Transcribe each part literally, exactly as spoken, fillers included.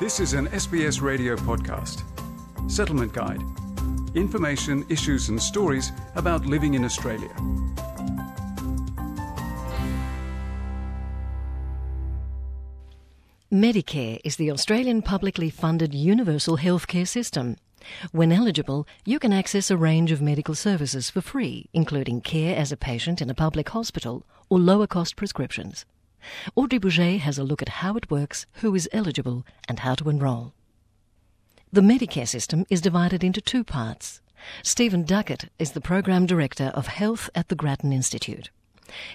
This is an S B S Radio podcast. Settlement Guide. Information, issues and stories about living in Australia. Medicare is the Australian publicly funded universal healthcare system. When eligible, you can access a range of medical services for free, including care as a patient in a public hospital or lower-cost prescriptions. Audrey Bouget has a look at how it works, who is eligible, and how to enrol. The Medicare system is divided into two parts. Stephen Duckett is the Program Director of Health at the Grattan Institute.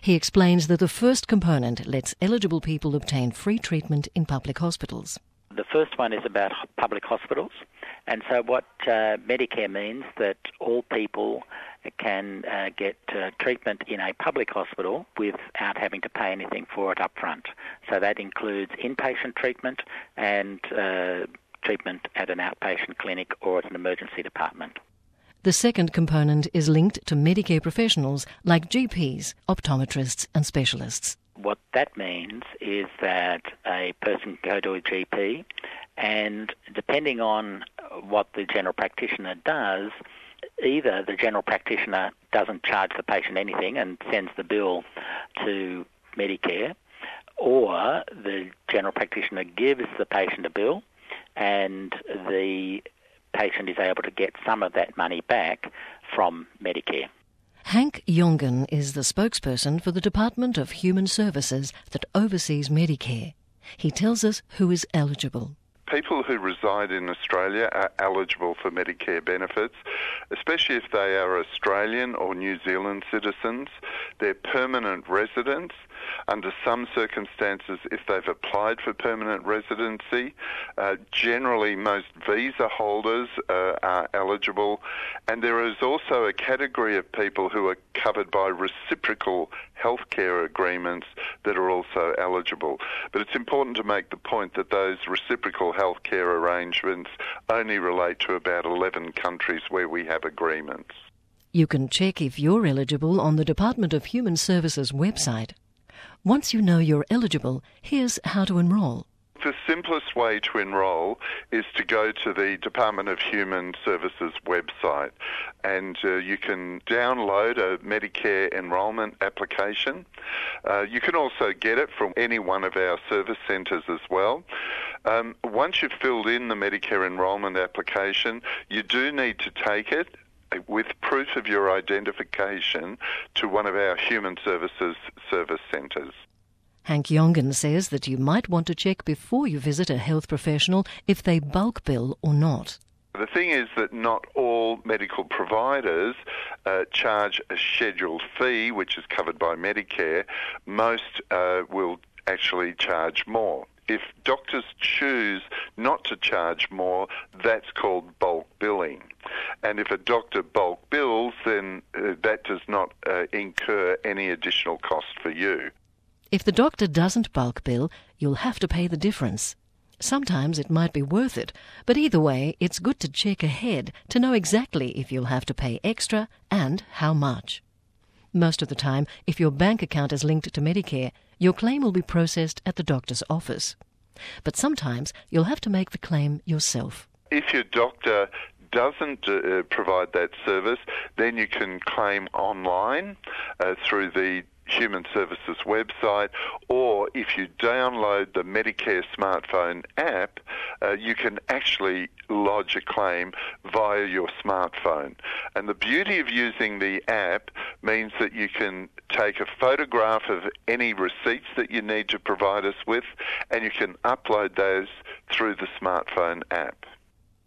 He explains that the first component lets eligible people obtain free treatment in public hospitals. The first one is about public hospitals. And so what uh, Medicare means that all people can uh, get uh, treatment in a public hospital without having to pay anything for it up front. So that includes inpatient treatment and uh, treatment at an outpatient clinic or at an emergency department. The second component is linked to Medicare professionals like G Ps, optometrists and specialists. What that means is that a person can go to a G P and depending on what the general practitioner does, either the general practitioner doesn't charge the patient anything and sends the bill to Medicare, or the general practitioner gives the patient a bill and the patient is able to get some of that money back from Medicare. Hank Jongen is the spokesperson for the Department of Human Services that oversees Medicare. He tells us who is eligible. People who reside in Australia are eligible for Medicare benefits, especially if they are Australian or New Zealand citizens. They're permanent residents. Under some circumstances, if they've applied for permanent residency, uh, generally most visa holders uh, are eligible. And there is also a category of people who are covered by reciprocal healthcare agreements that are also eligible. But it's important to make the point that those reciprocal healthcare arrangements only relate to about eleven countries where we have agreements. You can check if you're eligible on the Department of Human Services website. Once you know you're eligible, here's how to enrol. The simplest way to enrol is to go to the Department of Human Services website and uh, you can download a Medicare enrolment application. Uh, you can also get it from any one of our service centres as well. Um, once you've filled in the Medicare enrolment application, you do need to take it with proof of your identification to one of our Human Services service centres. Hank Jongen says that you might want to check before you visit a health professional if they bulk bill or not. The thing is that not all medical providers uh, charge a scheduled fee, which is covered by Medicare. Most uh, will actually charge more. If doctors choose not to charge more, that's called bulk billing. And if a doctor bulk bills, then uh, that does not uh, incur any additional cost for you. If the doctor doesn't bulk bill, you'll have to pay the difference. Sometimes it might be worth it, but either way, it's good to check ahead to know exactly if you'll have to pay extra and how much. Most of the time, if your bank account is linked to Medicare, your claim will be processed at the doctor's office. But sometimes you'll have to make the claim yourself. If your doctor doesn't uh, provide that service, then you can claim online uh, through the Human Services website, or if you download the Medicare smartphone app, uh, you can actually lodge a claim via your smartphone. And the beauty of using the app means that you can take a photograph of any receipts that you need to provide us with, and you can upload those through the smartphone app.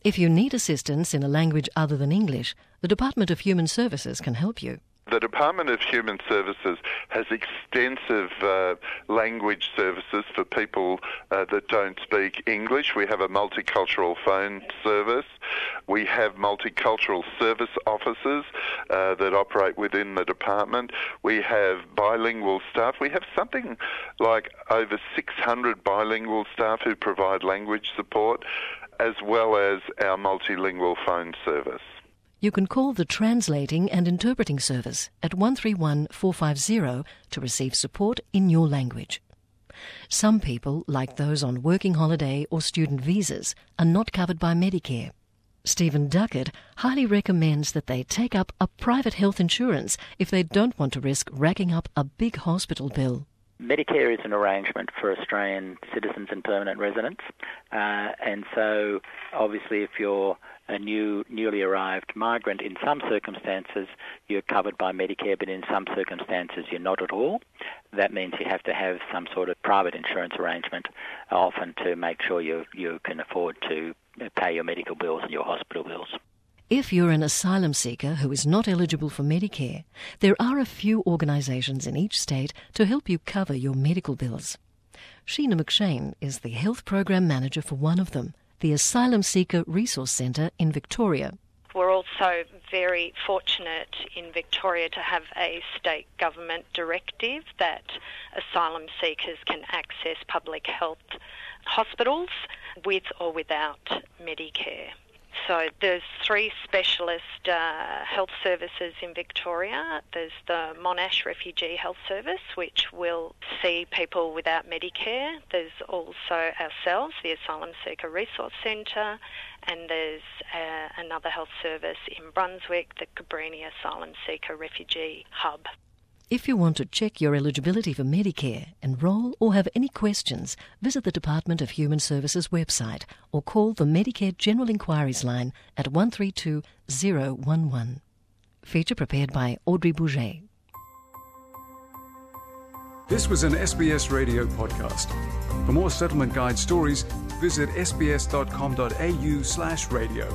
If you need assistance in a language other than English, the Department of Human Services can help you. The Department of Human Services has extensive uh, language services for people uh, that don't speak English. We have a multicultural phone service. We have multicultural service offices uh, that operate within the department. We have bilingual staff. We have something like over six hundred bilingual staff who provide language support, as well as our multilingual phone service. You can call the Translating and Interpreting Service at one three one, four five zero to receive support in your language. Some people, like those on working holiday or student visas, are not covered by Medicare. Stephen Duckett highly recommends that they take up a private health insurance if they don't want to risk racking up a big hospital bill. Medicare is an arrangement for Australian citizens and permanent residents, uh, and so obviously if you're a new, newly arrived migrant, in some circumstances you're covered by Medicare, but in some circumstances you're not at all. That means you have to have some sort of private insurance arrangement, often to make sure you you can afford to pay your medical bills and your hospital bills. If you're an asylum seeker who is not eligible for Medicare, there are a few organisations in each state to help you cover your medical bills. Sheena McShane is the Health Program Manager for one of them, the Asylum Seeker Resource Centre in Victoria. We're also very fortunate in Victoria to have a state government directive that asylum seekers can access public health hospitals with or without Medicare. So there's three specialist uh, health services in Victoria. There's the Monash Refugee Health Service, which will see people without Medicare. There's also ourselves, the Asylum Seeker Resource Centre, and there's uh, another health service in Brunswick, the Cabrini Asylum Seeker Refugee Hub. If you want to check your eligibility for Medicare, enrol or have any questions, visit the Department of Human Services website or call the Medicare General Inquiries line at one three two zero one one. Feature prepared by Audrey Bouget. This was an S B S Radio podcast. For more settlement guide stories, visit s b s dot com dot a u slash radio.